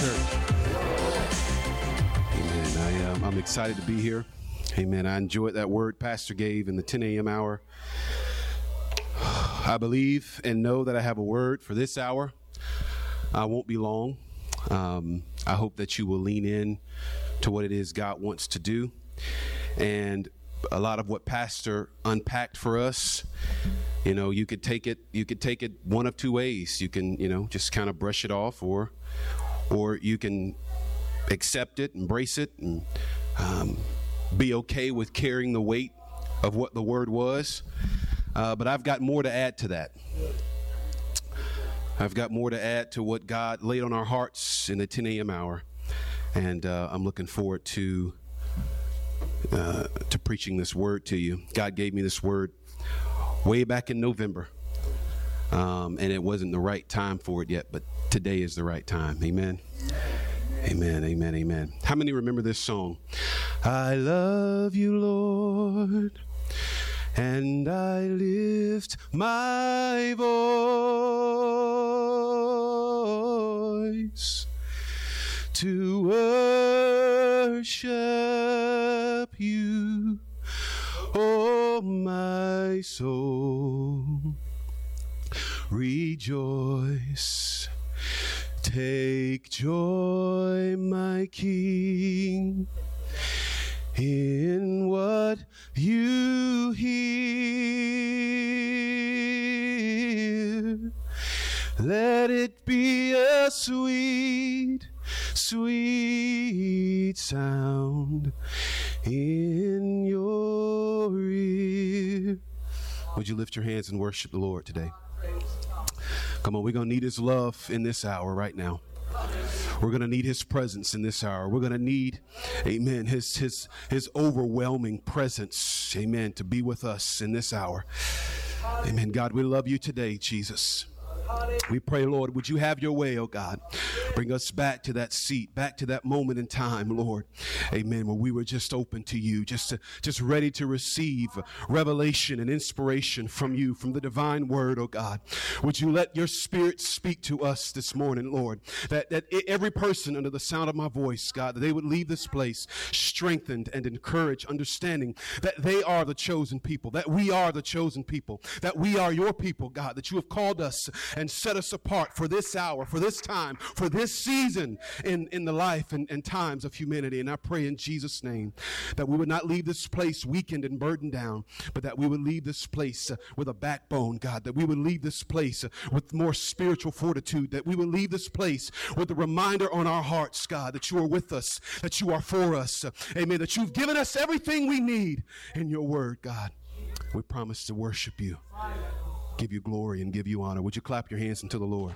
Church. Amen. I'm excited to be here. Amen. I enjoyed that word Pastor gave in the 10 a.m. hour. I believe and know that I have a word for this hour. I won't be long. I hope that you will lean in to what it is God wants to do. And a lot of what Pastor unpacked for us, you know, you could take it one of two ways. You can, just kind of brush it off or you can accept it, embrace it, and be okay with carrying the weight of what the word was. But I've got more to add to that. I've got more to add to what God laid on our hearts in the 10 a.m. hour. And I'm looking forward to preaching this word to you. God gave me this word way back in November. And it wasn't the right time for it yet, but today is the right time. Amen. Amen. Amen. Amen. How many remember this song? I love you, Lord, and I lift my voice to worship you, oh my soul. Rejoice, take joy, my King, in what you hear. Let it be a sweet, sweet sound in your ear. Would you lift your hands and worship the Lord today? Come on, we're going to need his love in this hour right now. We're going to need his presence in this hour. We're going to need, amen, his overwhelming presence, amen, to be with us in this hour. Amen. God, we love you today, Jesus. We pray, Lord, would you have your way, oh God. Bring us back to that seat, back to that moment in time, Lord. Amen. Where we were just open to you, just ready to receive revelation and inspiration from you, from the divine word, oh God. Would you let your spirit speak to us this morning, Lord, that every person under the sound of my voice, God, that they would leave this place strengthened and encouraged, understanding that they are the chosen people, that we are the chosen people, that we are your people, God, that you have called us and set us apart for this hour, for this time, for this season in the life and times of humanity. And I pray in Jesus' name that we would not leave this place weakened and burdened down, but that we would leave this place with a backbone, God, that we would leave this place with more spiritual fortitude, that we would leave this place with a reminder on our hearts, God, that you are with us, that you are for us. Amen. That you've given us everything we need in your word, God. We promise to worship you, give you glory, and give you honor. Would you clap your hands unto the Lord?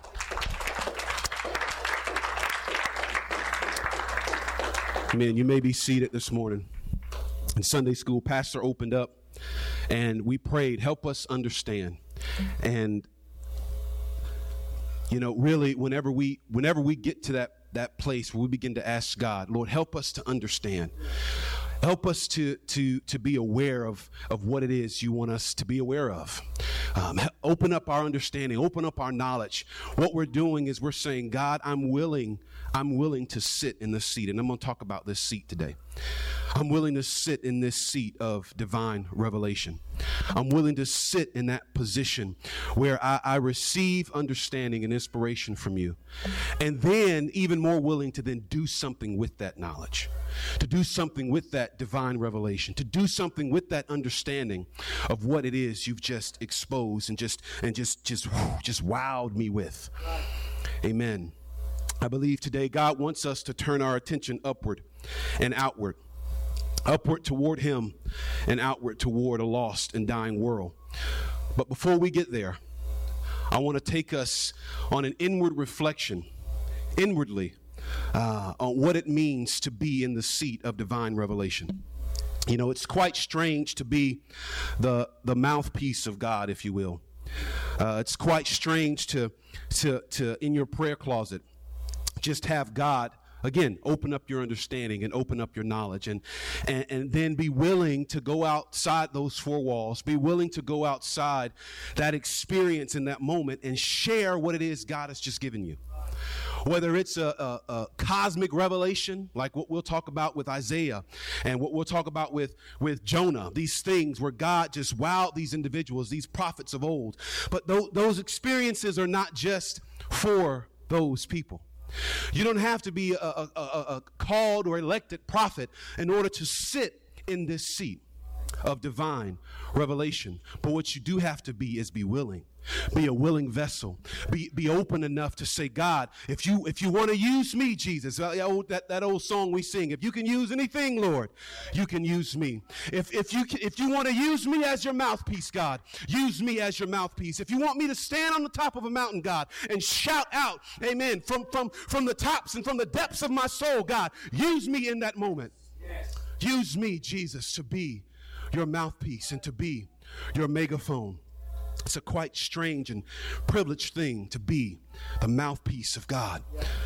Amen. You may be seated this morning. In Sunday school, Pastor opened up and we prayed, help us understand. And, really, whenever we get to that place where we begin to ask God, Lord, help us to understand. Help us to be aware of what it is you want us to be aware of. Open up our understanding, open up our knowledge. What we're doing is we're saying, God, I'm willing to sit in this seat. And I'm going to talk about this seat today. I'm willing to sit in this seat of divine revelation. I'm willing to sit in that position where I receive understanding and inspiration from you. And then even more willing to then do something with that knowledge, to do something with that divine revelation, to do something with that understanding of what it is you've just exposed and just wowed me with. Amen. I believe today God wants us to turn our attention upward and outward. Upward toward him and outward toward a lost and dying world. But before we get there, I want to take us on an inward reflection, inwardly, on what it means to be in the seat of divine revelation. You know, it's quite strange to be the mouthpiece of God, if you will. It's quite strange to in your prayer closet, just have God, again, open up your understanding and open up your knowledge, and then be willing to go outside those four walls, be willing to go outside that experience in that moment and share what it is God has just given you. Whether it's a cosmic revelation, like what we'll talk about with Isaiah and what we'll talk about with Jonah, these things where God just wowed these individuals, these prophets of old. But those experiences are not just for those people. You don't have to be a called or elected prophet in order to sit in this seat of divine revelation. But what you do have to be is be willing. Be a willing vessel. Be open enough to say, God, if you want to use me, Jesus, that old song we sing, if you can use anything, Lord, you can use me. If you want to use me as your mouthpiece, God, use me as your mouthpiece. If you want me to stand on the top of a mountain, God, and shout out, amen, from the tops and from the depths of my soul, God, use me in that moment. Yes. Use me, Jesus, to be your mouthpiece and to be your megaphone. It's a quite strange and privileged thing to be the mouthpiece of God,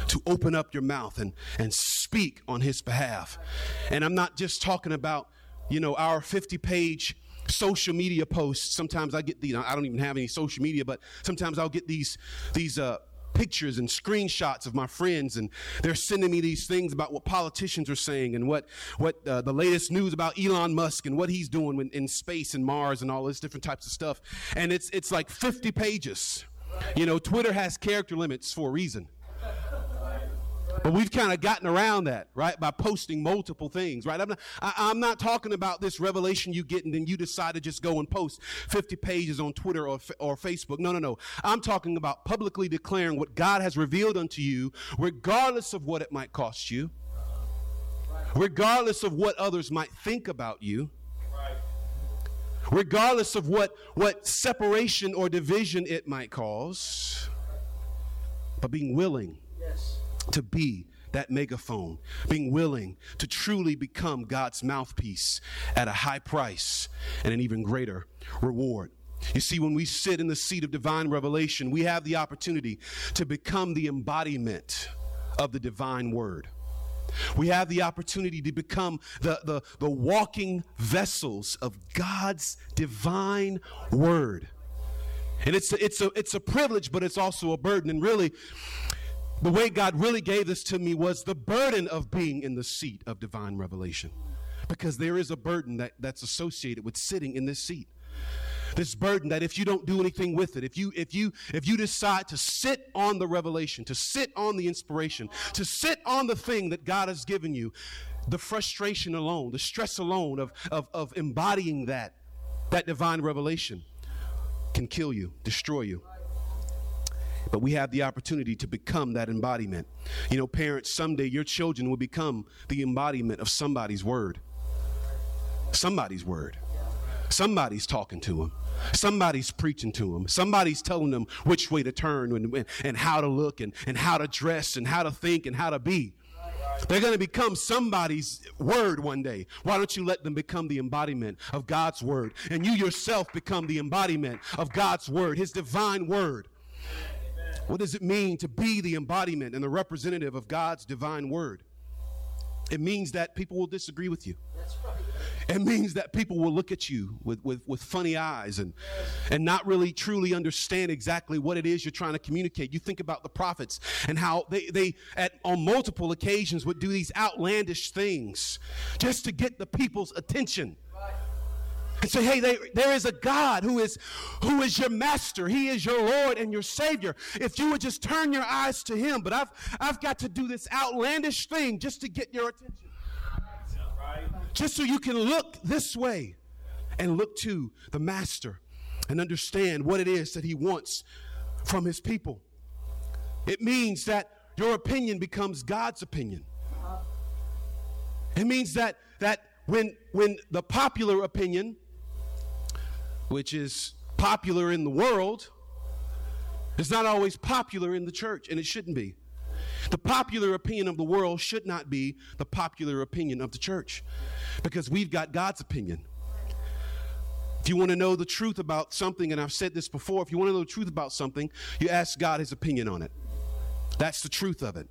to open up your mouth and speak on his behalf. And I'm not just talking about, you know, our 50-page social media posts. Sometimes I get these, I don't even have any social media, but sometimes I'll get these pictures and screenshots of my friends, and they're sending me these things about what politicians are saying and what the latest news about Elon Musk and what he's doing in space and Mars and all this different types of stuff. And it's like 50 pages. You know, Twitter has character limits for a reason. But we've kind of gotten around that, right, by posting multiple things, right? I'm not talking about this revelation you get and then you decide to just go and post 50 pages on Twitter or Facebook. No. I'm talking about publicly declaring what God has revealed unto you, regardless of what it might cost you, regardless of what others might think about you, regardless of what separation or division it might cause, but being willing. Yes. To be that megaphone, being willing to truly become God's mouthpiece at a high price and an even greater reward. You see, when we sit in the seat of divine revelation, we have the opportunity to become the embodiment of the divine word. We have the opportunity to become the walking vessels of God's divine word. And it's a privilege, but it's also a burden. And really, the way God really gave this to me was the burden of being in the seat of divine revelation, because there is a burden that's associated with sitting in this seat. This burden that if you don't do anything with it, if you decide to sit on the revelation, to sit on the inspiration, to sit on the thing that God has given you, the frustration alone, the stress alone of embodying that divine revelation can kill you, destroy you. But we have the opportunity to become that embodiment. You know, parents, someday your children will become the embodiment of somebody's word. Somebody's word. Somebody's talking to them. Somebody's preaching to them. Somebody's telling them which way to turn and how to look and how to dress and how to think and how to be. They're going to become somebody's word one day. Why don't you let them become the embodiment of God's word? And you yourself become the embodiment of God's word, his divine word. What does it mean to be the embodiment and the representative of God's divine word? It means that people will disagree with you. It means that people will look at you with funny eyes and not really truly understand exactly what it is you're trying to communicate. You think about the prophets and how they on multiple occasions would do these outlandish things just to get the people's attention. And say, hey, there is a God who is your master. He is your Lord and your Savior. If you would just turn your eyes to him. But I've got to do this outlandish thing just to get your attention. Just so you can look this way and look to the master and understand what it is that he wants from his people. It means that your opinion becomes God's opinion. It means that when the popular opinion, which is popular in the world, It's not always popular in the church, and it shouldn't be. The popular opinion of the world should not be the popular opinion of the church, because we've got God's opinion. If you want to know the truth about something, and I've said this before, if you want to know the truth about something, you ask God his opinion on it. That's the truth of it.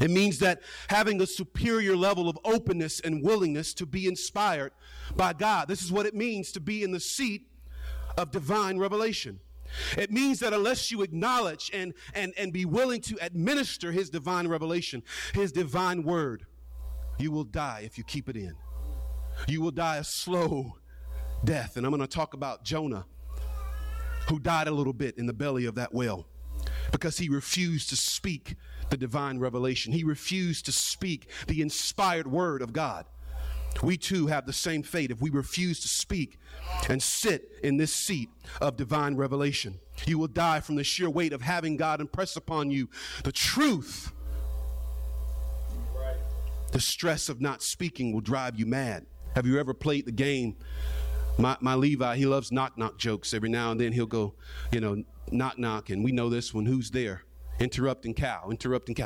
It means that having a superior level of openness and willingness to be inspired by God. This is what it means to be in the seat of divine revelation. It means that unless you acknowledge and be willing to administer his divine revelation, his divine word, you will die if you keep it in. You will die a slow death. And I'm going to talk about Jonah, who died a little bit in the belly of that whale because he refused to speak the divine revelation. He refused to speak the inspired word of God. We too have the same fate if we refuse to speak and sit in this seat of divine revelation. You will die from the sheer weight of having God impress upon you the truth. The stress of not speaking will drive you mad. Have you ever played the game? My Levi, he loves knock-knock jokes. Every now and then he'll go, knock-knock, and we know this one. Who's there? Interrupting cow.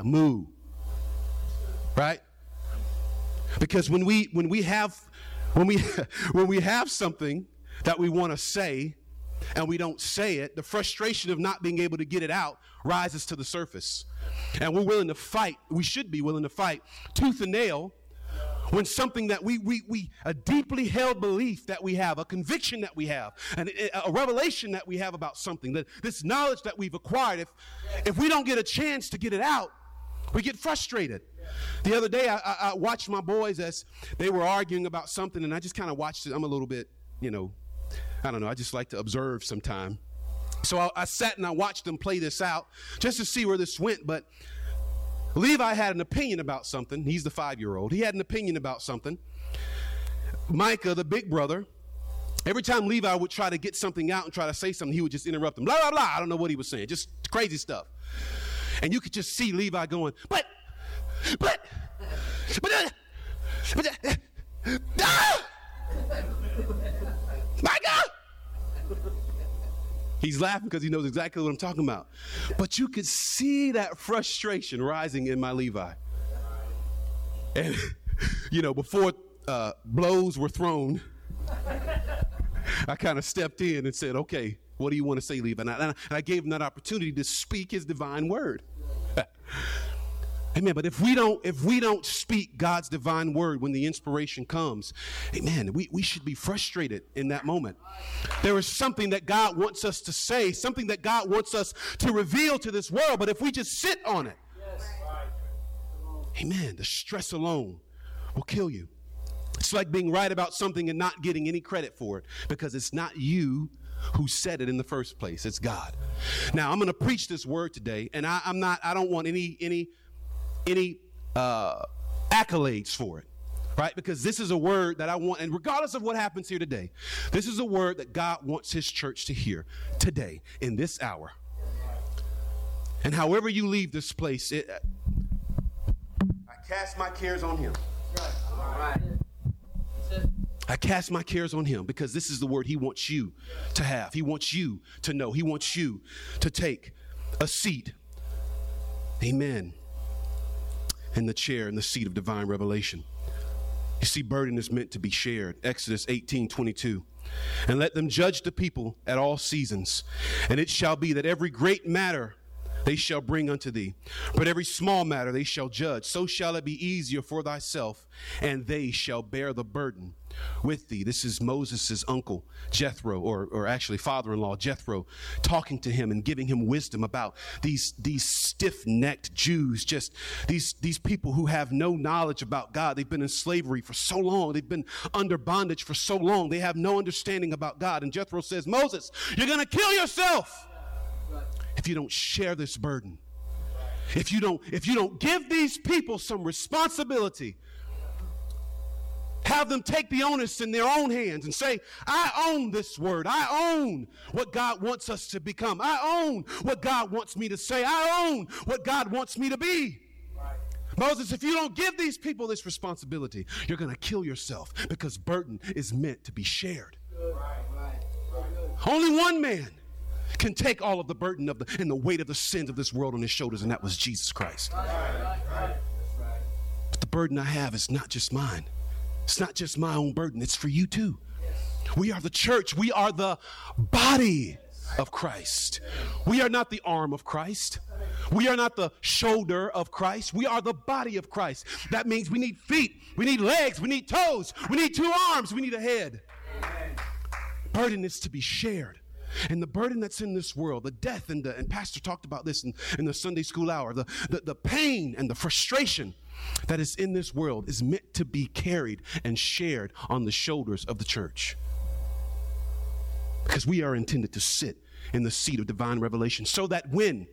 Moo. Right? Because when we have something that we want to say and we don't say it, the frustration of not being able to get it out rises to the surface. And we're willing to fight. We should be willing to fight tooth and nail when something that we a deeply held belief that we have, a conviction that we have, and a revelation that we have about something, that this knowledge that we've acquired, if we don't get a chance to get it out, we get frustrated. The other day, I watched my boys as they were arguing about something, and I just kind of watched it. I'm a little bit, I don't know. I just like to observe sometime. So I sat and I watched them play this out just to see where this went. But Levi had an opinion about something. He's the 5-year-old. He had an opinion about something. Micah, the big brother, every time Levi would try to get something out and try to say something, he would just interrupt him. Blah, blah, blah. I don't know what he was saying. Just crazy stuff. And you could just see Levi going, my God! He's laughing because he knows exactly what I'm talking about. But you could see that frustration rising in my Levi. And, before blows were thrown, I kind of stepped in and said, okay, what do you want to say, Levi? And I gave him that opportunity to speak his divine word. Amen. But if we don't speak God's divine word when the inspiration comes, amen, we should be frustrated in that moment. There is something that God wants us to say, something that God wants us to reveal to this world. But if we just sit on it, amen, the stress alone will kill you. It's like being right about something and not getting any credit for it because it's not you who said it in the first place. It's God. Now, I'm going to preach this word today, and I don't want any accolades for it, right? Because this is a word that I want, and regardless of what happens here today, this is a word that God wants his church to hear today in this hour. And however you leave this place, I cast my cares on him. All right. I cast my cares on him because this is the word he wants you to have. He wants you to know. He wants you to take a seat. Amen. In the chair, in the seat of divine revelation. You see, burden is meant to be shared. Exodus 18:22. And let them judge the people at all seasons. And it shall be that every great matter they shall bring unto thee. But every small matter they shall judge. So shall it be easier for thyself, and they shall bear the burden with thee. This is Moses' uncle, Jethro, or actually father-in-law, Jethro, talking to him and giving him wisdom about these stiff-necked Jews, just these people who have no knowledge about God. They've been in slavery for so long. They've been under bondage for so long. They have no understanding about God. And Jethro says, Moses, you're going to kill yourself if you don't share this burden. If you don't give these people some responsibility, have them take the onus in their own hands and say, I own this word. I own what God wants us to become. I own what God wants me to say. I own what God wants me to be. Right. Moses, if you don't give these people this responsibility, you're going to kill yourself because burden is meant to be shared. Right. Only one man can take all of the burden of and the weight of the sins of this world on his shoulders, and that was Jesus Christ. But the burden I have is not just mine. It's not just my own burden. It's for you too. We are the church. We are the body of Christ. We are not the arm of Christ. We are not the shoulder of Christ. We are the body of Christ. That means we need feet. We need legs. We need toes. We need two arms. We need a head. Burden is to be shared. And the burden that's in this world, the death, and Pastor talked about this in the Sunday school hour, the pain and the frustration that is in this world is meant to be carried and shared on the shoulders of the church. Because we are intended to sit in the seat of divine revelation so that when,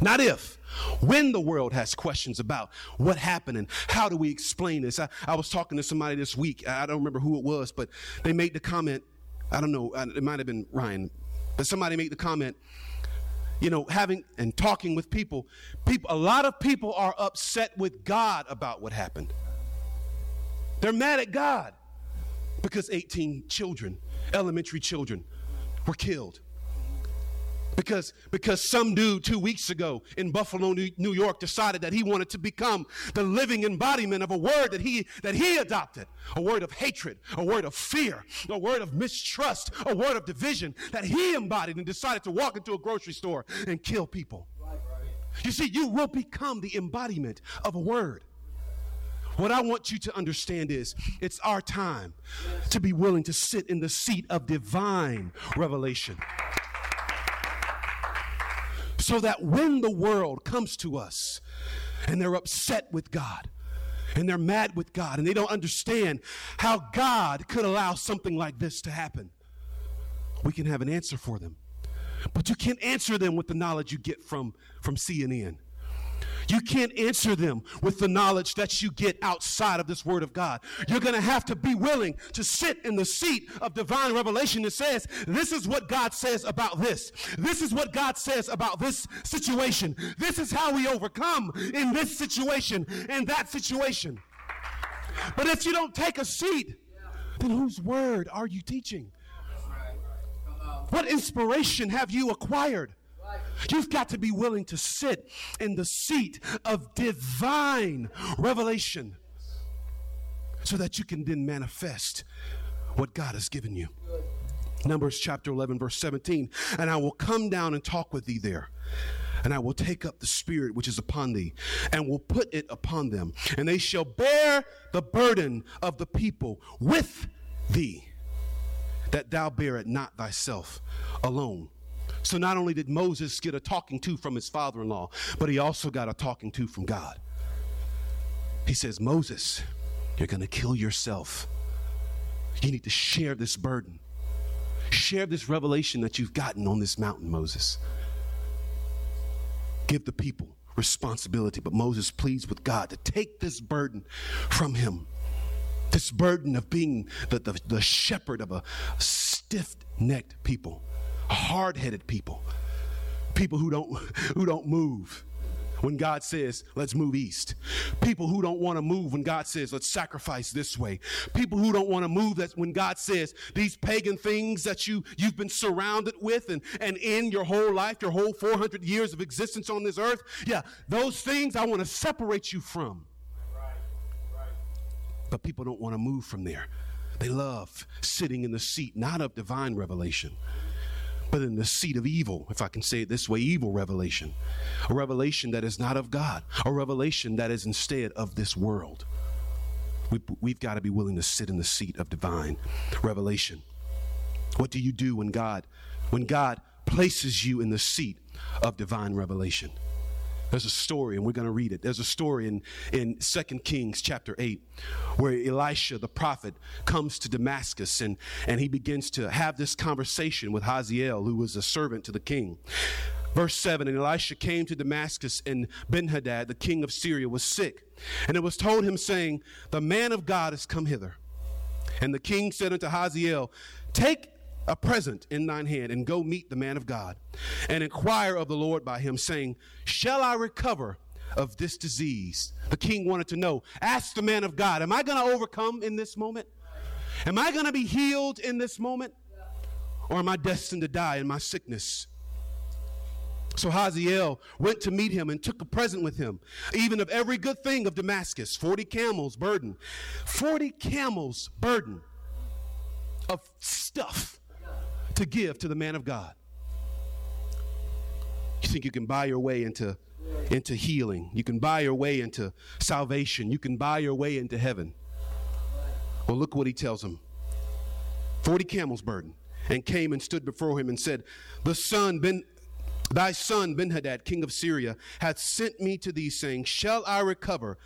not if, when the world has questions about what happened and how do we explain this. I was talking to somebody this week. I don't remember who it was, but they made the comment. I don't know. It might have been Ryan, but somebody made the comment, you know, having and talking with people, a lot of people are upset with God about what happened. They're mad at God because 18 children, elementary children, were killed. Because some dude 2 weeks ago in Buffalo, New York, decided that he wanted to become the living embodiment of a word that he adopted, a word of hatred, a word of fear, a word of mistrust, a word of division that he embodied and decided to walk into a grocery store and kill people. You see, you will become the embodiment of a word. What I want you to understand is it's our time to be willing to sit in the seat of divine revelation. So that when the world comes to us and they're upset with God and they're mad with God and they don't understand how God could allow something like this to happen, we can have an answer for them. But you can't answer them with the knowledge you get from CNN. You can't answer them with the knowledge that you get outside of this word of God. You're going to have to be willing to sit in the seat of divine revelation that says, this is what God says about this. This is what God says about this situation. This is how we overcome in this situation and that situation. But if you don't take a seat, then whose word are you teaching? What inspiration have you acquired? You've got to be willing to sit in the seat of divine revelation so that you can then manifest what God has given you. Numbers chapter 11, verse 17. And I will come down and talk with thee there, and I will take up the spirit which is upon thee, and will put it upon them, and they shall bear the burden of the people with thee, that thou bear it not thyself alone. So not only did Moses get a talking to from his father-in-law, but he also got a talking to from God. He says, Moses, you're going to kill yourself. You need to share this burden. Share this revelation that you've gotten on this mountain, Moses. Give the people responsibility. But Moses pleads with God to take this burden from him. This burden of being the shepherd of a stiff-necked people. Hard-headed people who don't move when God says, let's move east. People who don't want to move when God says, let's sacrifice this way. People who don't want to move when God says, these pagan things that you've been surrounded with and in your whole life, your whole 400 years of existence on this earth, yeah, those things I want to separate you from. Right. But people don't want to move from there. They love sitting in the seat, not of divine revelation, but in the seat of evil, if I can say it this way, evil revelation. A revelation that is not of God. A revelation that is instead of this world. We've got to be willing to sit in the seat of divine revelation. What do you do when God places you in the seat of divine revelation? There's a story, and we're going to read it. There's a story in 2 Kings chapter 8 where Elisha, the prophet, comes to Damascus, and he begins to have this conversation with Hazael, who was a servant to the king. Verse 7, and Elisha came to Damascus, and Ben-Hadad, the king of Syria, was sick. And it was told him, saying, the man of God has come hither. And the king said unto Hazael, take a present in thine hand, and go meet the man of God, and inquire of the Lord by him, saying, shall I recover of this disease? The king wanted to know, ask the man of God, am I going to overcome in this moment? Am I going to be healed in this moment? Or am I destined to die in my sickness? So Hazael went to meet him and took a present with him, even of every good thing of Damascus, 40 camels' burden. 40 camels' burden of stuff to give to the man of God. You think you can buy your way into healing? You can buy your way into salvation? You can buy your way into heaven? Well, look what he tells him. 40 camels' burden. And came and stood before him and said, Thy son Ben-Hadad, king of Syria, hath sent me to thee, saying, Shall I recover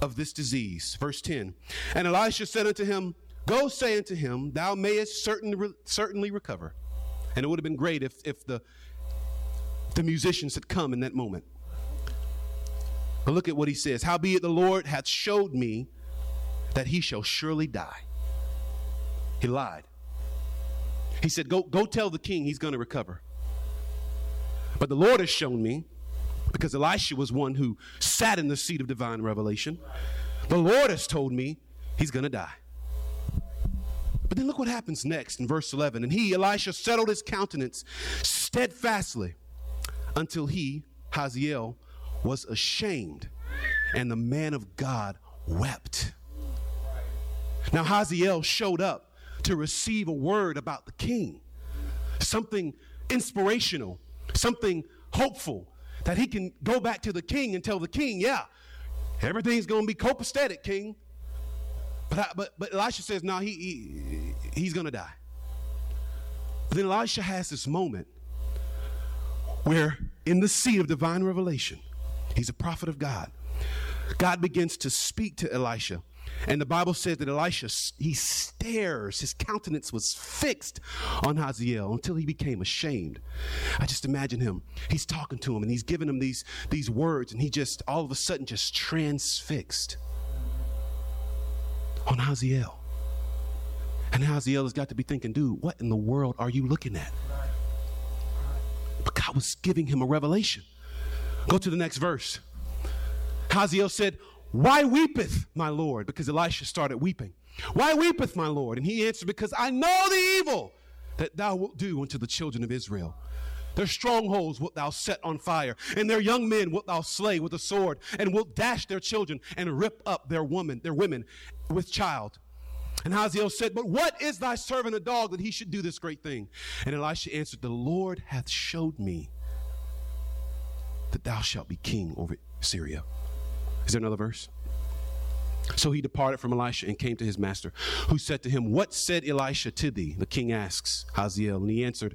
of this disease? Verse 10. And Elisha said unto him, Go say unto him, Thou mayest certainly recover. And it would have been great if the musicians had come in that moment. But look at what he says. Howbeit the Lord hath showed me that he shall surely die. He lied. He said, Go tell the king he's going to recover. But the Lord has shown me, because Elisha was one who sat in the seat of divine revelation, the Lord has told me he's going to die. But then look what happens next in verse 11. And he, Elisha, settled his countenance steadfastly until he, Hazael, was ashamed, and the man of God wept. Now Hazael showed up to receive a word about the king, something inspirational, something hopeful, that he can go back to the king and tell the king, yeah, everything's going to be copacetic, king. But Elisha says, no, he's going to die. Then Elisha has this moment where in the seat of divine revelation, he's a prophet of God. God begins to speak to Elisha. And the Bible says that Elisha, he stares. His countenance was fixed on Hazael until he became ashamed. I just imagine him. He's talking to him, and he's giving him these words, and he just all of a sudden just transfixed on Hazael. And Hazael has got to be thinking, dude, what in the world are you looking at? But God was giving him a revelation. Go to the next verse. Hazael said, Why weepeth my Lord? Because Elisha started weeping. Why weepeth my Lord? And he answered, Because I know the evil that thou wilt do unto the children of Israel. Their strongholds wilt thou set on fire, and their young men wilt thou slay with a sword, and wilt dash their children and rip up their women with child. And Hazael said, But what is thy servant a dog that he should do this great thing? And Elisha answered, The Lord hath showed me that thou shalt be king over Syria. Is there another verse? So he departed from Elisha and came to his master, who said to him, What said Elisha to thee? The king asks Hazael, and he answered,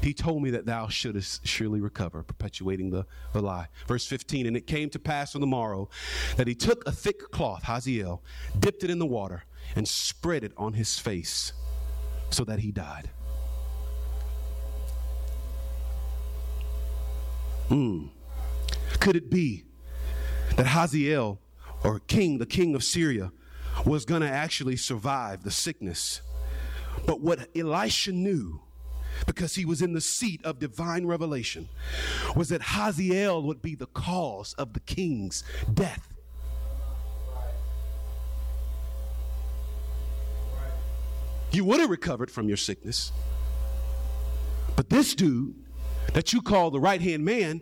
He told me that thou shouldest surely recover, perpetuating the lie. Verse 15, and it came to pass on the morrow that he took a thick cloth, Hazael, dipped it in the water, and spread it on his face, so that he died. Could it be that Hazael, or the king of Syria, was going to actually survive the sickness? But what Elisha knew, because he was in the seat of divine revelation, was that Hazael would be the cause of the king's death. You would have recovered from your sickness, but this dude that you call the right-hand man,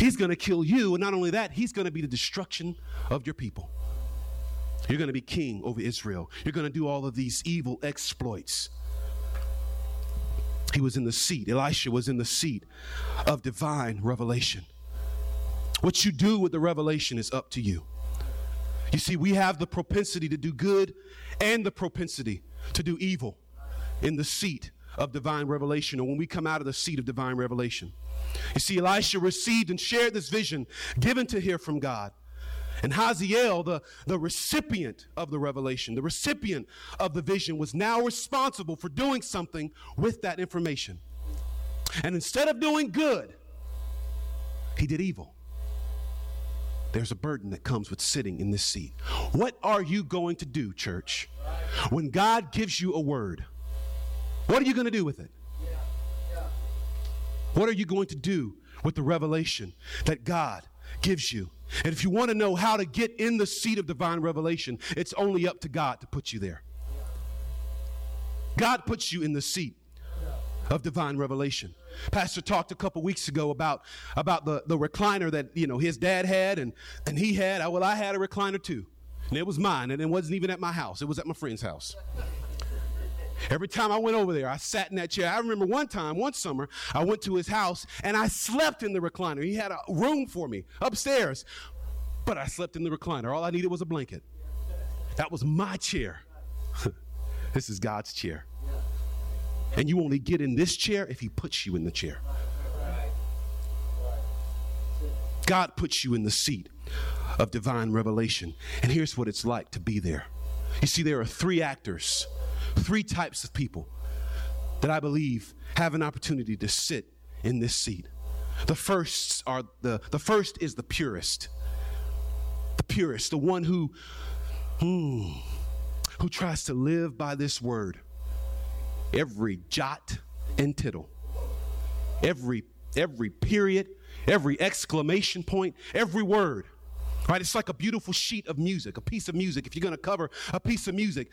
he's going to kill you, and not only that, he's going to be the destruction of your people. You're going to be king over Israel. You're going to do all of these evil exploits. He was in the seat. Elisha was in the seat of divine revelation. What you do with the revelation is up to you. You see, we have the propensity to do good and the propensity to do evil in the seat of divine revelation, or when we come out of the seat of divine revelation. You see, Elisha received and shared this vision given to hear from God. And Hazael, the recipient of the revelation, the recipient of the vision, was now responsible for doing something with that information. And instead of doing good, he did evil. There's a burden that comes with sitting in this seat. What are you going to do, church, when God gives you a word? What are you going to do with it? What are you going to do with the revelation that God gives you? And if you want to know how to get in the seat of divine revelation, it's only up to God to put you there. God puts you in the seat of divine revelation. Pastor talked a couple weeks ago about the recliner that, you know, his dad had and he had. Well, I had a recliner too. And it was mine. And it wasn't even at my house. It was at my friend's house. Every time I went over there, I sat in that chair. I remember one summer, I went to his house and I slept in the recliner. He had a room for me upstairs, but I slept in the recliner. All I needed was a blanket. That was my chair. This is God's chair. And you only get in this chair if he puts you in the chair. God puts you in the seat of divine revelation. And here's what it's like to be there. You see, there are three actors, three types of people that I believe have an opportunity to sit in this seat. The first is the purist. The purist, the one who tries to live by this word. Every jot and tittle, every period, every exclamation point, every word, right? It's like a beautiful sheet of music, a piece of music. If you're going to cover a piece of music,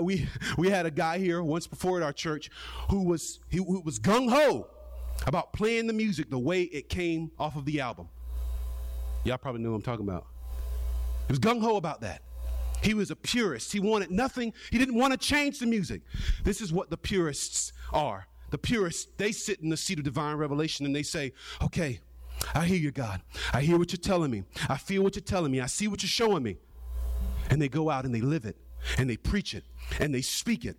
we had a guy here once before at our church who was gung-ho about playing the music the way it came off of the album. Y'all probably know what I'm talking about. He was gung-ho about that. He was a purist. He wanted nothing. He didn't want to change the music. This is what the purists are. The purists, they sit in the seat of divine revelation and they say, okay, I hear you, God. I hear what you're telling me. I feel what you're telling me. I see what you're showing me. And they go out and they live it and they preach it and they speak it.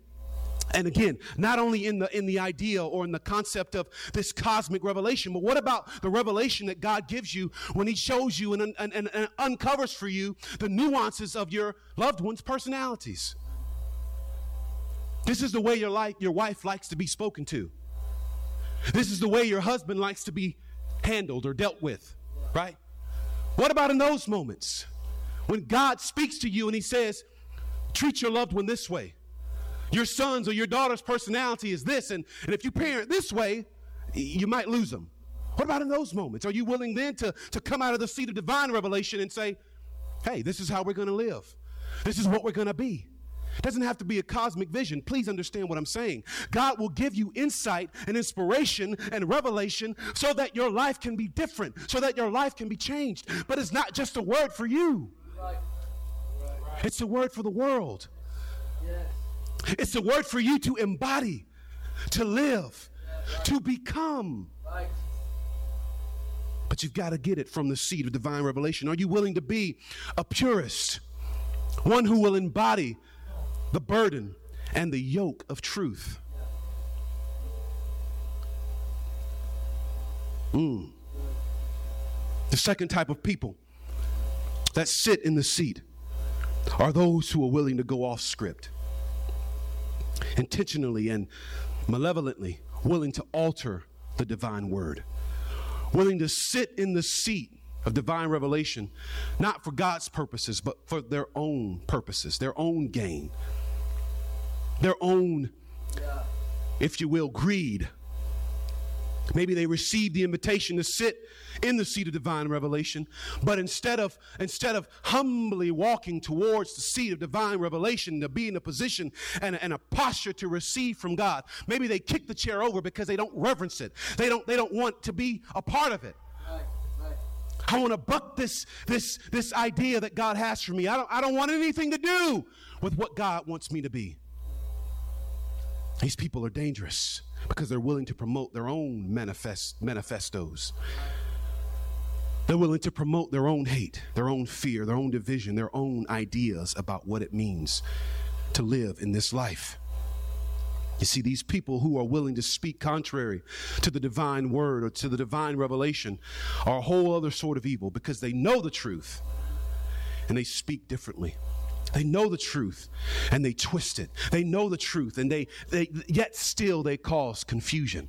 And again, not only in the idea or in the concept of this cosmic revelation, but what about the revelation that God gives you when he shows you and uncovers for you the nuances of your loved ones' personalities? This is the way your wife likes to be spoken to. This is the way your husband likes to be handled or dealt with, right? What about in those moments when God speaks to you and he says, treat your loved one this way? Your son's or your daughter's personality is this, and if you parent this way, you might lose them. What about in those moments? Are you willing then to come out of the seat of divine revelation and say, hey, this is how we're going to live. This is what we're going to be. It doesn't have to be a cosmic vision. Please understand what I'm saying. God will give you insight and inspiration and revelation so that your life can be different, so that your life can be changed. But it's not just a word for you. It's a word for the world. Yes. It's a word for you to embody, to live, to become. But you've got to get it from the seed of divine revelation. Are you willing to be a purist? One who will embody the burden and the yoke of truth. The second type of people that sit in the seat are those who are willing to go off script. Intentionally and malevolently willing to alter the divine word, willing to sit in the seat of divine revelation, not for God's purposes, but for their own purposes, their own gain, their own, if you will, greed. Maybe they received the invitation to sit in the seat of divine revelation, but instead of humbly walking towards the seat of divine revelation to be in a position and a posture to receive from God, maybe they kick the chair over because they don't reverence it. They don't want to be a part of it. I want to buck this idea that God has for me. I don't want anything to do with what God wants me to be. These people are dangerous because they're willing to promote their own manifestos. They're willing to promote their own hate, their own fear, their own division, their own ideas about what it means to live in this life. You see, these people who are willing to speak contrary to the divine word or to the divine revelation are a whole other sort of evil because they know the truth and they speak differently. They know the truth and they twist it. They know the truth and they yet still they cause confusion.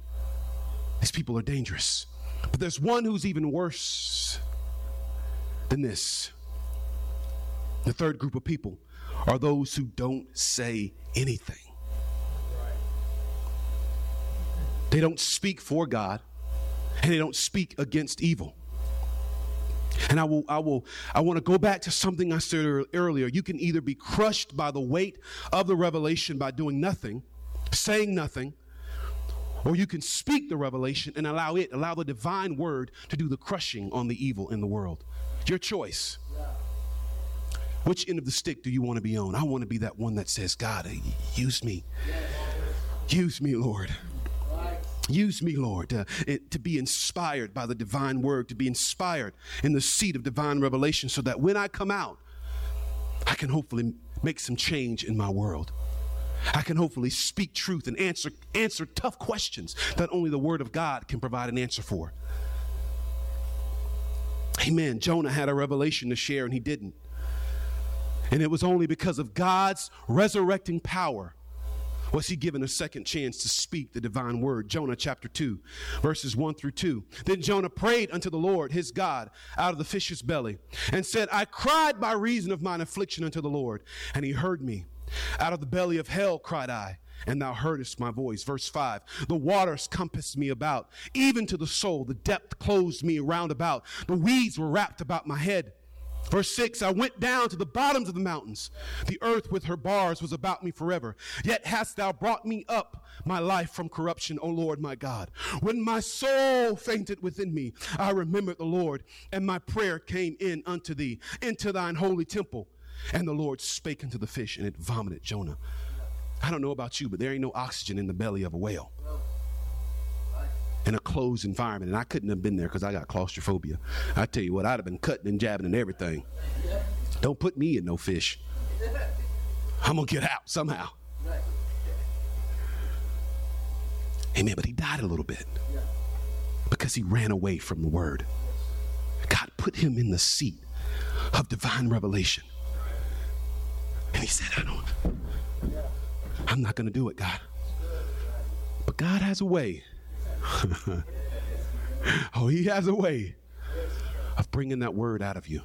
These people are dangerous. But there's one who's even worse than this. The third group of people are those who don't say anything. They don't speak for God and they don't speak against evil. And I want to go back to something I said earlier. You can either be crushed by the weight of the revelation by doing nothing, saying nothing, Or you can speak the revelation and allow the divine word to do the crushing on the evil in the world. Your choice. Which end of the stick do you want to be on? I want to be that one that says, God, use me. Use me, Lord. Use me, Lord, to be inspired by the divine word, to be inspired in the seat of divine revelation so that when I come out, I can hopefully make some change in my world. I can hopefully speak truth and answer tough questions that only the word of God can provide an answer for. Amen. Jonah had a revelation to share and he didn't. And it was only because of God's resurrecting power was he given a second chance to speak the divine word. Jonah chapter 2, verses 1 through 2. Then Jonah prayed unto the Lord, his God, out of the fish's belly, and said, I cried by reason of mine affliction unto the Lord, and he heard me. Out of the belly of hell cried I, and thou heardest my voice. Verse 5, the waters compassed me about, even to the soul. The depth closed me round about. The weeds were wrapped about my head. Verse 6, I went down to the bottoms of the mountains. The earth with her bars was about me forever. Yet hast thou brought me up, my life from corruption, O Lord my God. When my soul fainted within me, I remembered the Lord, and my prayer came in unto thee, into thine holy temple. And the Lord spake unto the fish, and it vomited Jonah. I don't know about you, but there ain't no oxygen in the belly of a whale. In a closed environment, and I couldn't have been there because I got claustrophobia. I tell you what, I'd have been cutting and jabbing and everything. Don't put me in no fish. I'm going to get out somehow. Amen, but he died a little bit because he ran away from the word. God put him in the seat of divine revelation. And he said, I'm not going to do it, God. But God has a way. Oh, he has a way of bringing that word out of you.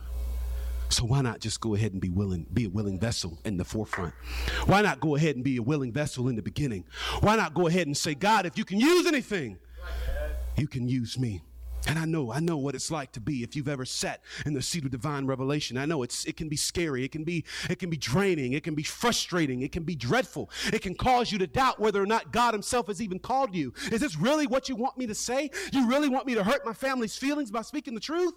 So why not just go ahead and be a willing vessel in the forefront? Why not go ahead and be a willing vessel in the beginning? Why not go ahead and say, God, if you can use anything, you can use me. And I know what it's like to be, if you've ever sat in the seat of divine revelation. I know it can be scary. It can be draining. It can be frustrating. It can be dreadful. It can cause you to doubt whether or not God himself has even called you. Is this really what you want me to say? You really want me to hurt my family's feelings by speaking the truth?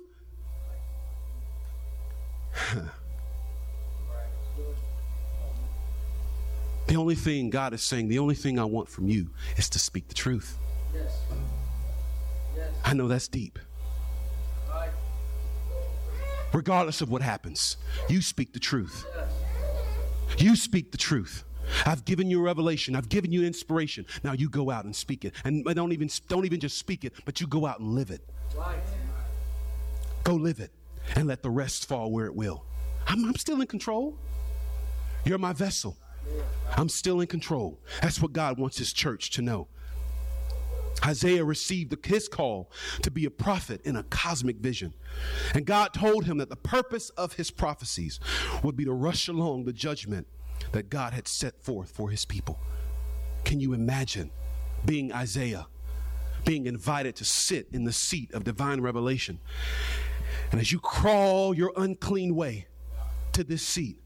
The only thing God is saying, the only thing I want from you is to speak the truth. Yes. I know that's deep. Regardless of what happens, you speak the truth. You speak the truth. I've given you a revelation. I've given you inspiration. Now you go out and speak it. And don't even just speak it, but you go out and live it. Go live it and let the rest fall where it will. I'm still in control. You're my vessel. I'm still in control. That's what God wants his church to know. Isaiah received his call to be a prophet in a cosmic vision. And God told him that the purpose of his prophecies would be to rush along the judgment that God had set forth for his people. Can you imagine being Isaiah, being invited to sit in the seat of divine revelation? And as you crawl your unclean way to this seat,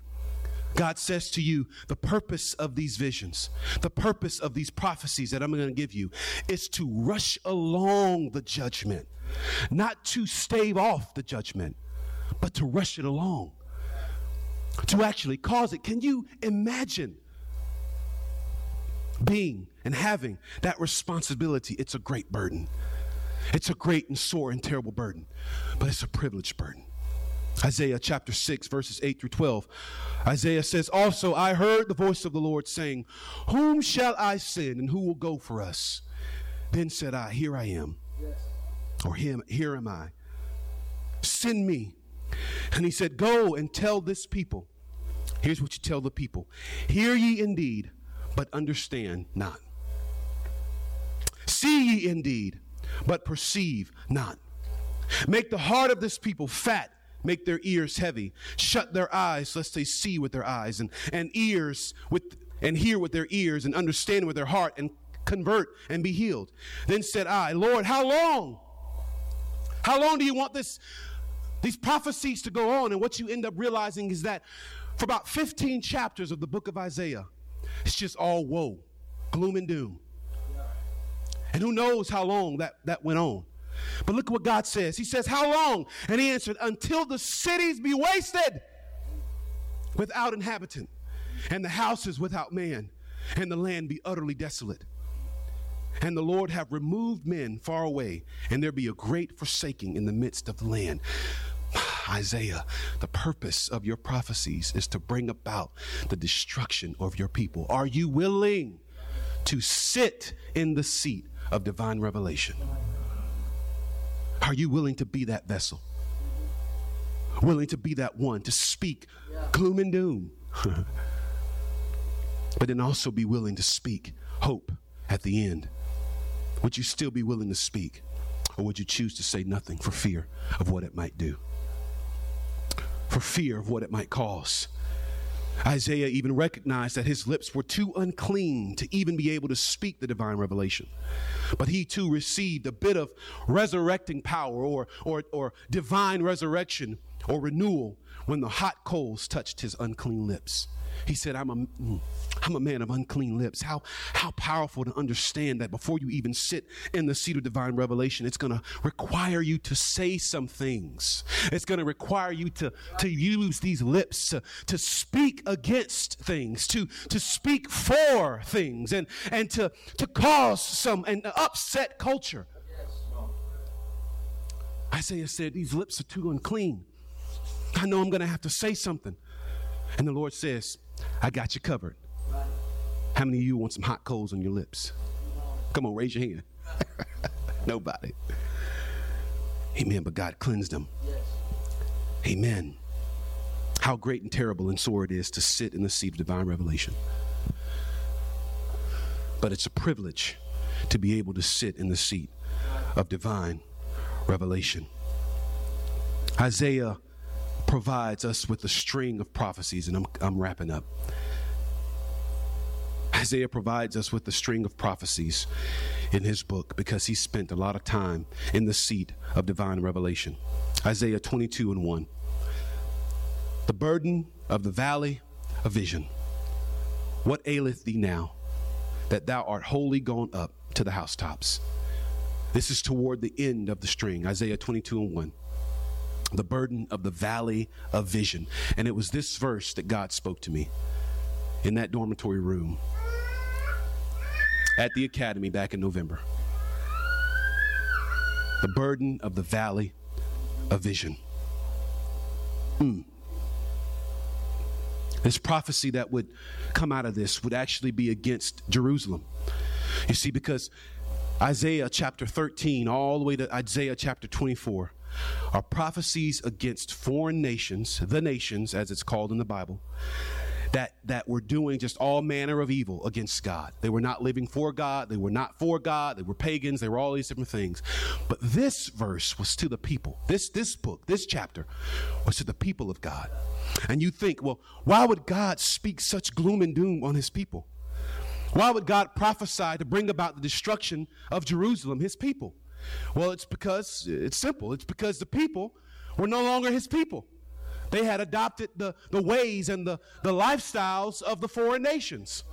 God says to you, the purpose of these visions, the purpose of these prophecies that I'm going to give you is to rush along the judgment, not to stave off the judgment, but to rush it along, to actually cause it. Can you imagine being and having that responsibility? It's a great burden. It's a great and sore and terrible burden, but it's a privileged burden. Isaiah chapter 6, verses 8 through 12. Isaiah says, also, I heard the voice of the Lord saying, whom shall I send and who will go for us? Then said I, here I am. Yes. Or him, here am I. Send me. And he said, go and tell this people. Here's what you tell the people. Hear ye indeed, but understand not. See ye indeed, but perceive not. Make the heart of this people fat. Make their ears heavy, shut their eyes, lest they see with their eyes and hear with their ears and understand with their heart and convert and be healed. Then said I, Lord, how long? How long do you want these prophecies to go on? And what you end up realizing is that for about 15 chapters of the book of Isaiah, it's just all woe, gloom and doom. And who knows how long that went on. But look what God says. He says, how long? And he answered, until the cities be wasted without inhabitant, and the houses without man, and the land be utterly desolate. And the Lord have removed men far away, and there be a great forsaking in the midst of the land. Isaiah, the purpose of your prophecies is to bring about the destruction of your people. Are you willing to sit in the seat of divine revelation? Are you willing to be that vessel? Willing to be that one to speak gloom and doom, but then also be willing to speak hope at the end? Would you still be willing to speak, or would you choose to say nothing for fear of what it might do? For fear of what it might cause. Isaiah even recognized that his lips were too unclean to even be able to speak the divine revelation. But he too received a bit of resurrecting power or divine resurrection or renewal when the hot coals touched his unclean lips. He said, I'm a man of unclean lips. How powerful to understand that before you even sit in the seat of divine revelation, it's going to require you to say some things. It's going to require you to use these lips to speak against things, to speak for things, and to cause some and upset culture. Isaiah said, these lips are too unclean. I know I'm going to have to say something. And the Lord says, I got you covered. How many of you want some hot coals on your lips? Come on, raise your hand. Nobody. Amen. But God cleansed them. Amen. How great and terrible and sore it is to sit in the seat of divine revelation. But it's a privilege to be able to sit in the seat of divine revelation. Isaiah provides us with a string of prophecies, and I'm wrapping up. Isaiah provides us with a string of prophecies in his book because he spent a lot of time in the seat of divine revelation. Isaiah 22:1. The burden of the valley of vision. What aileth thee now, that thou art wholly gone up to the housetops? This is toward the end of the string, Isaiah 22:1. The burden of the valley of vision. And it was this verse that God spoke to me in that dormitory room at the academy back in November. The burden of the valley of vision. This prophecy that would come out of this would actually be against Jerusalem. You see, because Isaiah chapter 13 all the way to Isaiah chapter 24 are prophecies against foreign nations, the nations, as it's called in the Bible, that were doing just all manner of evil against God. They were not living for God. They were not for God. They were pagans. They were all these different things. But this verse was to the people. This book, this chapter, was to the people of God. And you think, well, why would God speak such gloom and doom on his people? Why would God prophesy to bring about the destruction of Jerusalem, his people? Well, it's simple. It's because the people were no longer his people. They had adopted the ways and the lifestyles of the foreign nations.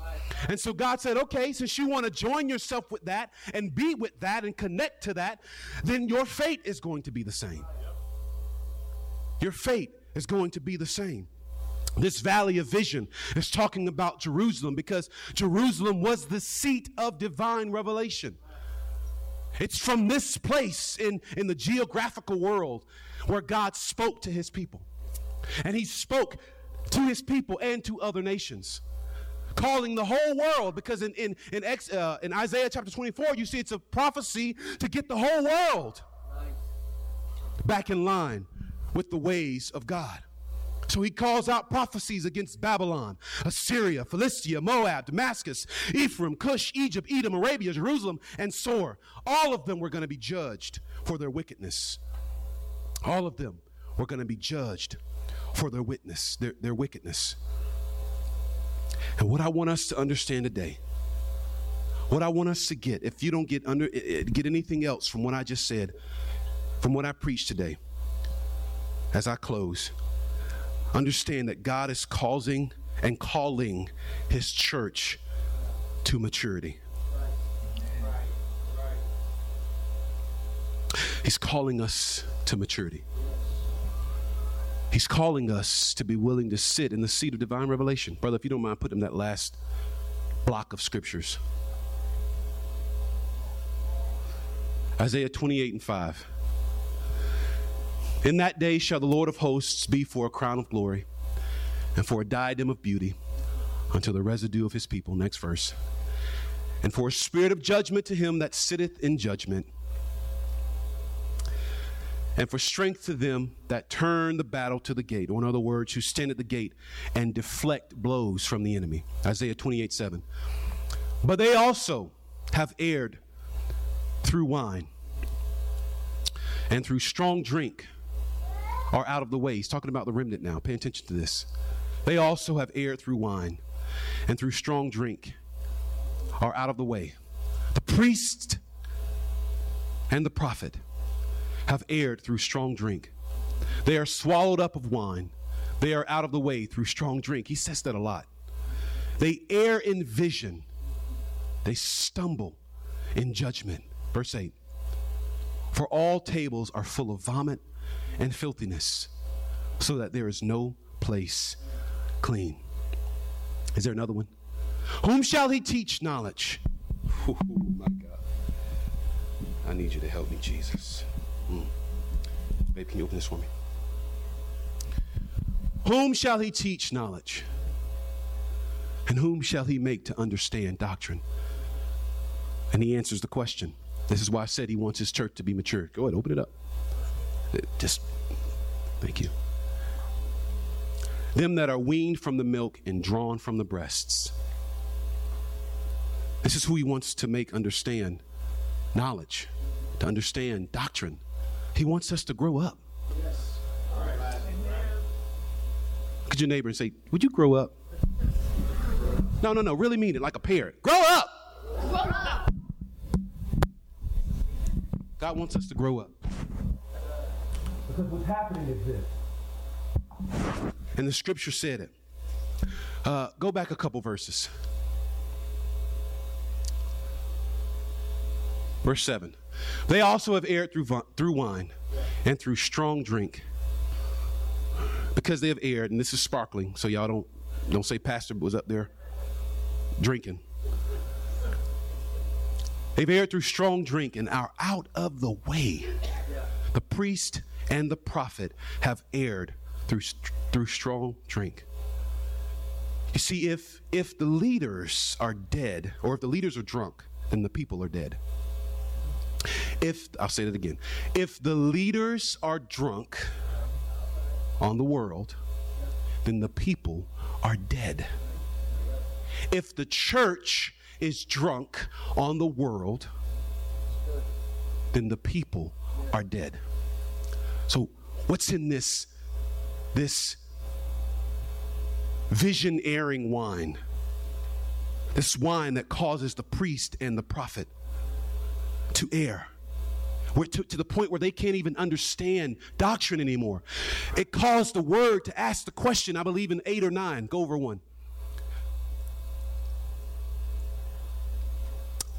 And so God said, okay, since you want to join yourself with that and be with that and connect to that, then your fate is going to be the same. Your fate is going to be the same. This valley of vision is talking about Jerusalem because Jerusalem was the seat of divine revelation. It's from this place in the geographical world where God spoke to his people. And he spoke to his people and to other nations, calling the whole world, because in Isaiah chapter 24, you see it's a prophecy to get the whole world back in line with the ways of God. So he calls out prophecies against Babylon, Assyria, Philistia, Moab, Damascus, Ephraim, Cush, Egypt, Edom, Arabia, Jerusalem, and Sore. All of them were going to be judged for their wickedness. All of them were going to be judged for their wickedness. And what I want us to understand today, what I want us to get, if you don't get anything else from what I just said, from what I preached today, as I close, understand that God is causing and calling his church to maturity. He's calling us to maturity. He's calling us to be willing to sit in the seat of divine revelation. Brother, if you don't mind, put in that last block of scriptures. Isaiah 28:5. In that day shall the Lord of hosts be for a crown of glory and for a diadem of beauty unto the residue of his people. Next verse. And for a spirit of judgment to him that sitteth in judgment, and for strength to them that turn the battle to the gate, or in other words, who stand at the gate and deflect blows from the enemy. Isaiah 28:7. But they also have erred through wine and through strong drink are out of the way. He's talking about the remnant now. Pay attention to this. They also have erred through wine and through strong drink are out of the way. The priest and the prophet have erred through strong drink. They are swallowed up of wine. They are out of the way through strong drink. He says that a lot. They err in vision. They stumble in judgment. Verse 8. For all tables are full of vomit and filthiness, so that there is no place clean. Is there another one? Whom shall he teach knowledge? Oh my God. I need you to help me, Jesus. Babe, can you open this for me? Whom shall he teach knowledge? And whom shall he make to understand doctrine? And he answers the question. This is why I said he wants his church to be mature. Go ahead, open it up. Just, thank you. Them that are weaned from the milk and drawn from the breasts. This is who he wants to make understand knowledge, to understand doctrine. He wants us to grow up. Yes. All right. Look at your neighbor and say, would you grow up? No. Really mean it like a parent. Grow up. Grow up. God wants us to grow up. Because what's happening is this. And the scripture said it. Go back a couple verses. Verse 7. They also have erred through wine and through strong drink, because they have erred. And this is sparkling, so y'all don't say pastor was up there drinking. They've erred through strong drink and are out of the way. The priest and the prophet have erred through strong drink. You see, if the leaders are dead, or if the leaders are drunk, then the people are dead. I'll say that again. If the leaders are drunk on the world, then the people are dead. If the church is drunk on the world, then the people are dead. So what's in this vision erring wine? This wine that causes the priest and the prophet to err. We're to the point where they can't even understand doctrine anymore. It caused the word to ask the question, I believe in 8 or 9. Go over 1.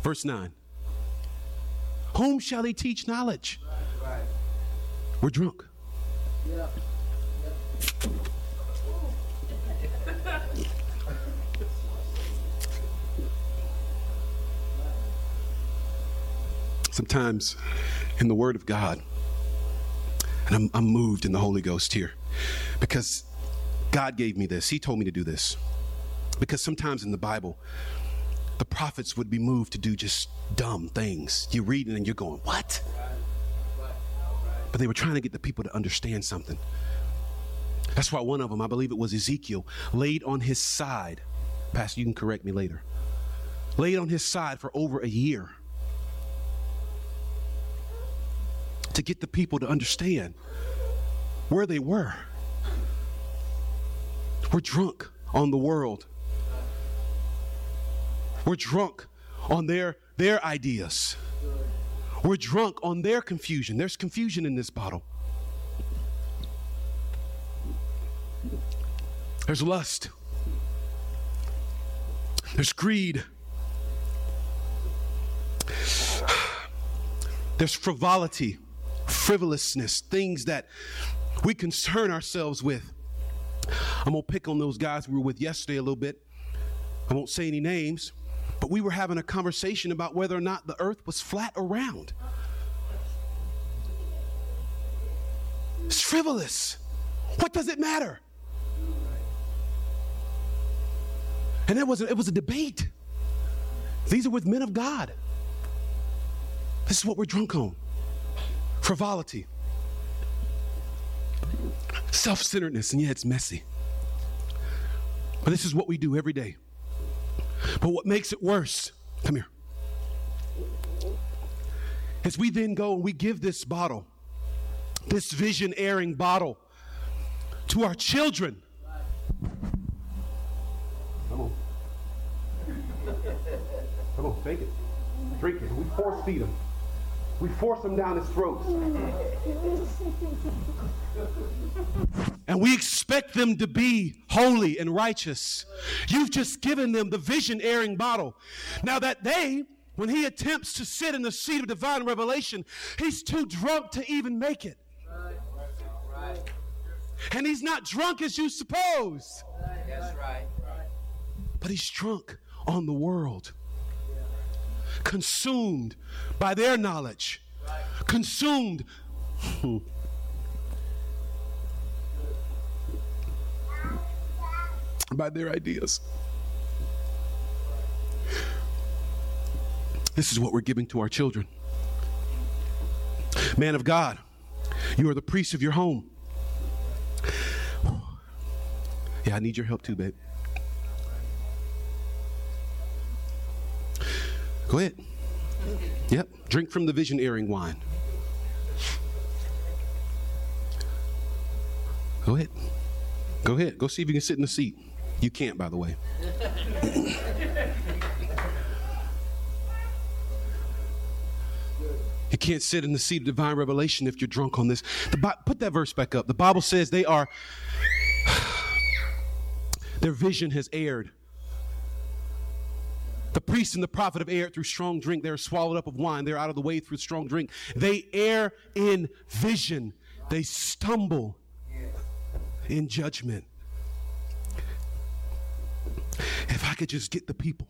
Verse 9. Whom shall he teach knowledge? Right. We're drunk. Yeah. Sometimes in the Word of God, and I'm moved in the Holy Ghost here, because God gave me this. He told me to do this. Because sometimes in the Bible, the prophets would be moved to do just dumb things. You read it and you're going, what? But they were trying to get the people to understand something. That's why one of them, I believe it was Ezekiel, laid on his side. Pastor, you can correct me later. Laid on his side for over a year, to get the people to understand where they were. We're drunk on the world. We're drunk on their ideas. We're drunk on their confusion. There's confusion in this bottle. There's lust. There's greed. There's frivolity. frivolousness, things that we concern ourselves with. I'm going to pick on those guys we were with yesterday a little bit. I won't say any names, but we were having a conversation about whether or not the earth was flat or round. It's frivolous. What does it matter? And it was a debate. These are with men of God. This is what we're drunk on. Frivolity. Self-centeredness. And yeah, it's messy. But this is what we do every day. But what makes it worse, come here, is we then go and we give this bottle, this vision-airing bottle, to our children. Come on. Come on, take it. Drink it. We force feed them. We force them down his throats. And we expect them to be holy and righteous. You've just given them the vision-airing bottle. Now that day, when he attempts to sit in the seat of divine revelation, he's too drunk to even make it. And he's not drunk as you suppose. That's right. But he's drunk on the world. Consumed by their knowledge. Consumed. By their ideas. This is what we're giving to our children. Man of God, you are the priest of your home. Yeah, I need your help too, babe. Go ahead. Yep. Drink from the vision-airing wine. Go ahead. Go ahead. Go see if you can sit in the seat. You can't, by the way. You can't sit in the seat of divine revelation if you're drunk on this. Put that verse back up. The Bible says they are, their vision has erred. The priest and the prophet have erred through strong drink. They are swallowed up of wine. They are out of the way through strong drink. They err in vision. They stumble in judgment. If I could just get the people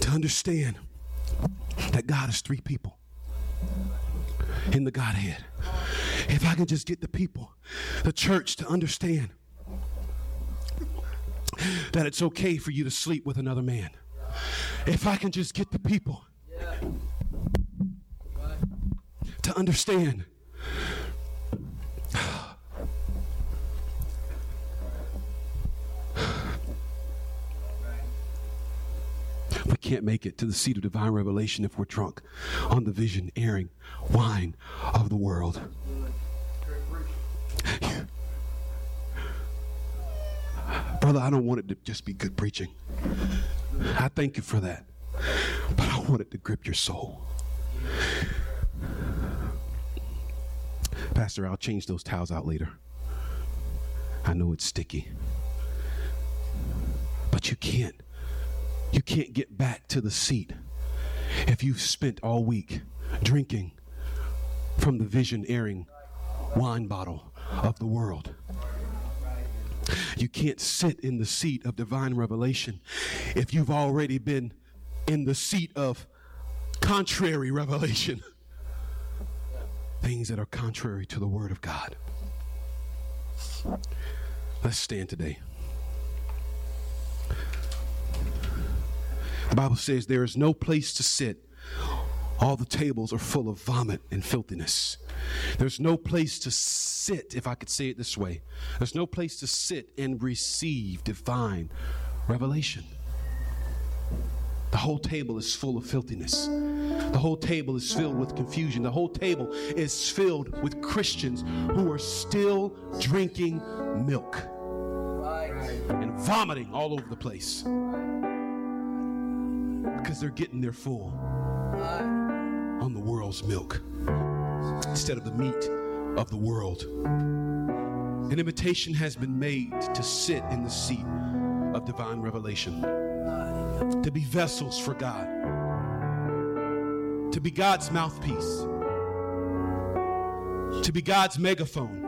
to understand that God is three people in the Godhead. If I could just get the people, the church, to understand that it's okay for you to sleep with another man. If I can just get the people to understand we can't make it to the seat of divine revelation if we're drunk on the vision-airing wine of the world. Brother, I don't want it to just be good preaching. I thank you for that. But I want it to grip your soul. Pastor, I'll change those towels out later. I know it's sticky. But you can't get back to the seat if you've spent all week drinking from the vision-airing wine bottle of the world. You can't sit in the seat of divine revelation if you've already been in the seat of contrary revelation. Things that are contrary to the Word of God. Let's stand today. The Bible says there is no place to sit. All the tables are full of vomit and filthiness. There's no place to sit, if I could say it this way. There's no place to sit and receive divine revelation. The whole table is full of filthiness. The whole table is filled with confusion. The whole table is filled with Christians who are still drinking milk and vomiting all over the place because they're getting their full on the world's milk instead of the meat of the world. An invitation has been made to sit in the seat of divine revelation, to be vessels for God, to be God's mouthpiece, to be God's megaphone.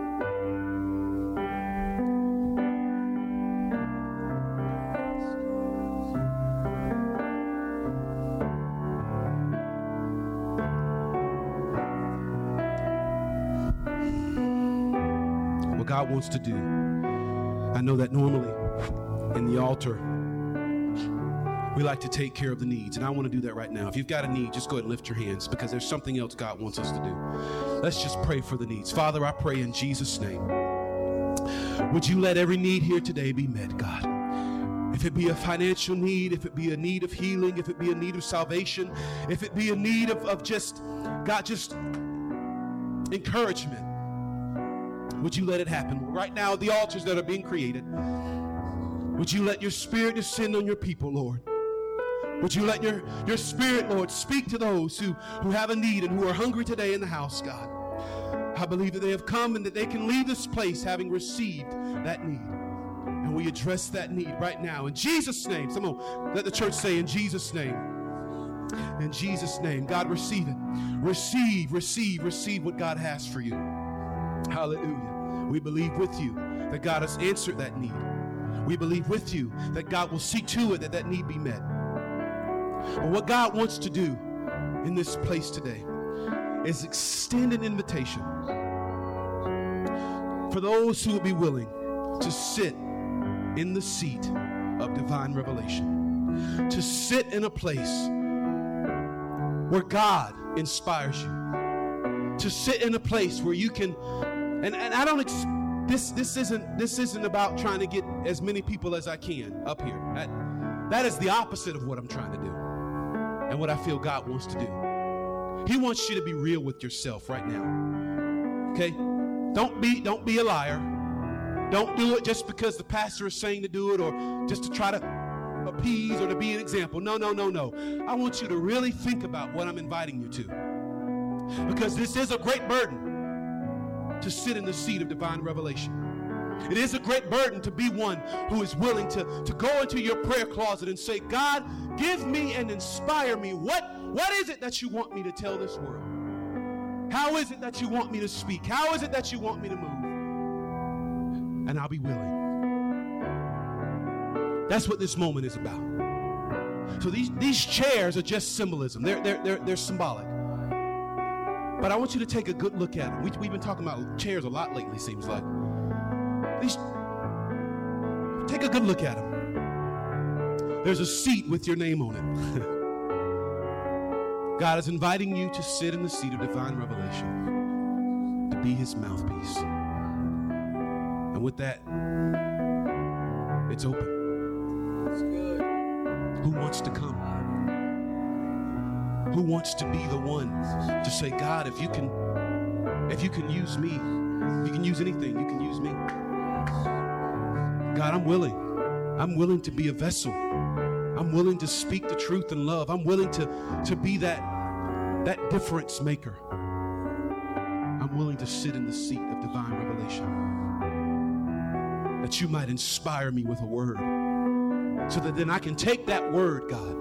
What God wants to do. I know that normally in the altar, we like to take care of the needs, and I want to do that right now. If you've got a need, just go ahead and lift your hands, because there's something else God wants us to do. Let's just pray for the needs. Father, I pray in Jesus' name, would you let every need here today be met, God? If it be a financial need, if it be a need of healing, if it be a need of salvation, if it be a need of just, God, just encouragement, would you let it happen? Right now, the altars that are being created, would you let your spirit descend on your people, Lord? Would you let your spirit, Lord, speak to those who have a need and who are hungry today in the house, God? I believe that they have come and that they can leave this place having received that need. And we address that need right now. In Jesus' name. Someone let the church say, in Jesus' name. In Jesus' name. God, receive it. Receive what God has for you. Hallelujah. We believe with you that God has answered that need. We believe with you that God will see to it that that need be met. But what God wants to do in this place today is extend an invitation for those who will be willing to sit in the seat of divine revelation, to sit in a place where God inspires you, to sit in a place where you can, and I don't expect, This isn't about trying to get as many people as I can up here. That is the opposite of what I'm trying to do and what I feel God wants to do. He wants you to be real with yourself right now. Okay? Don't be a liar. Don't do it just because the pastor is saying to do it or just to try to appease or to be an example. No. I want you to really think about what I'm inviting you to, because this is a great burden to sit in the seat of divine revelation. It is a great burden to be one who is willing to go into your prayer closet and say, God, give me and inspire me. What is it that you want me to tell this world? How is it that you want me to speak? How is it that you want me to move? And I'll be willing. That's what this moment is about. So these chairs are just symbolism. They're symbolic. But I want you to take a good look at them. We've been talking about chairs a lot lately, seems like. Take a good look at them. There's a seat with your name on it. God is inviting you to sit in the seat of divine revelation, to be his mouthpiece. And with that, it's open. That's good. Who wants to come? Who wants to be the one to say, God, if you can use me, if you can use anything, you can use me. God, I'm willing. I'm willing to be a vessel. I'm willing to speak the truth in love. I'm willing to be that difference maker. I'm willing to sit in the seat of divine revelation, that you might inspire me with a word, so that then I can take that word, God,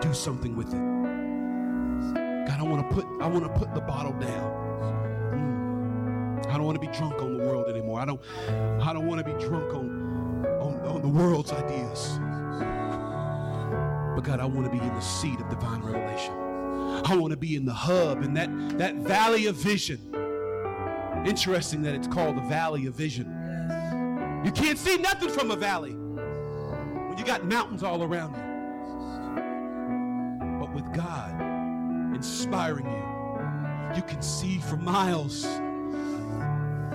do something with it. God, I want to put the bottle down. I don't want to be drunk on the world anymore. I don't want to be drunk on the world's ideas. But God, I want to be in the seat of divine revelation. I want to be in the hub, in that valley of vision. Interesting that it's called the valley of vision. You can't see nothing from a valley when you got mountains all around you. With God inspiring you, you can see for miles.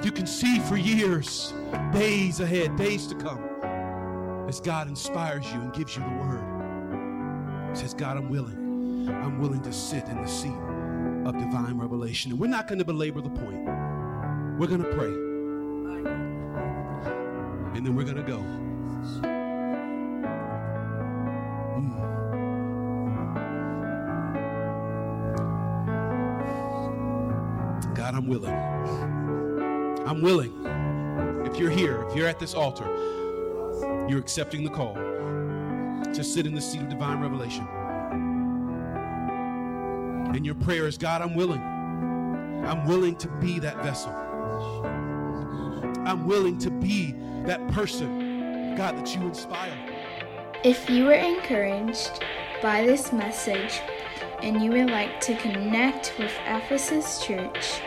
You can see for years, days ahead, days to come, as God inspires you and gives you the word. He says, God, I'm willing to sit in the seat of divine revelation. And we're not going to belabor the point. We're going to pray, and then we're going to go. God, I'm willing. I'm willing. If you're here, if you're at this altar, you're accepting the call to sit in the seat of divine revelation. And your prayer is, God, I'm willing. I'm willing to be that vessel. I'm willing to be that person, God, that you inspire. If you were encouraged by this message and you would like to connect with Ephesus Church,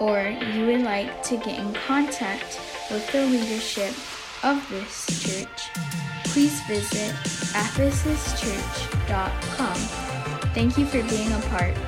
or you would like to get in contact with the leadership of this church, please visit EphesusChurch.com. Thank you for being a part.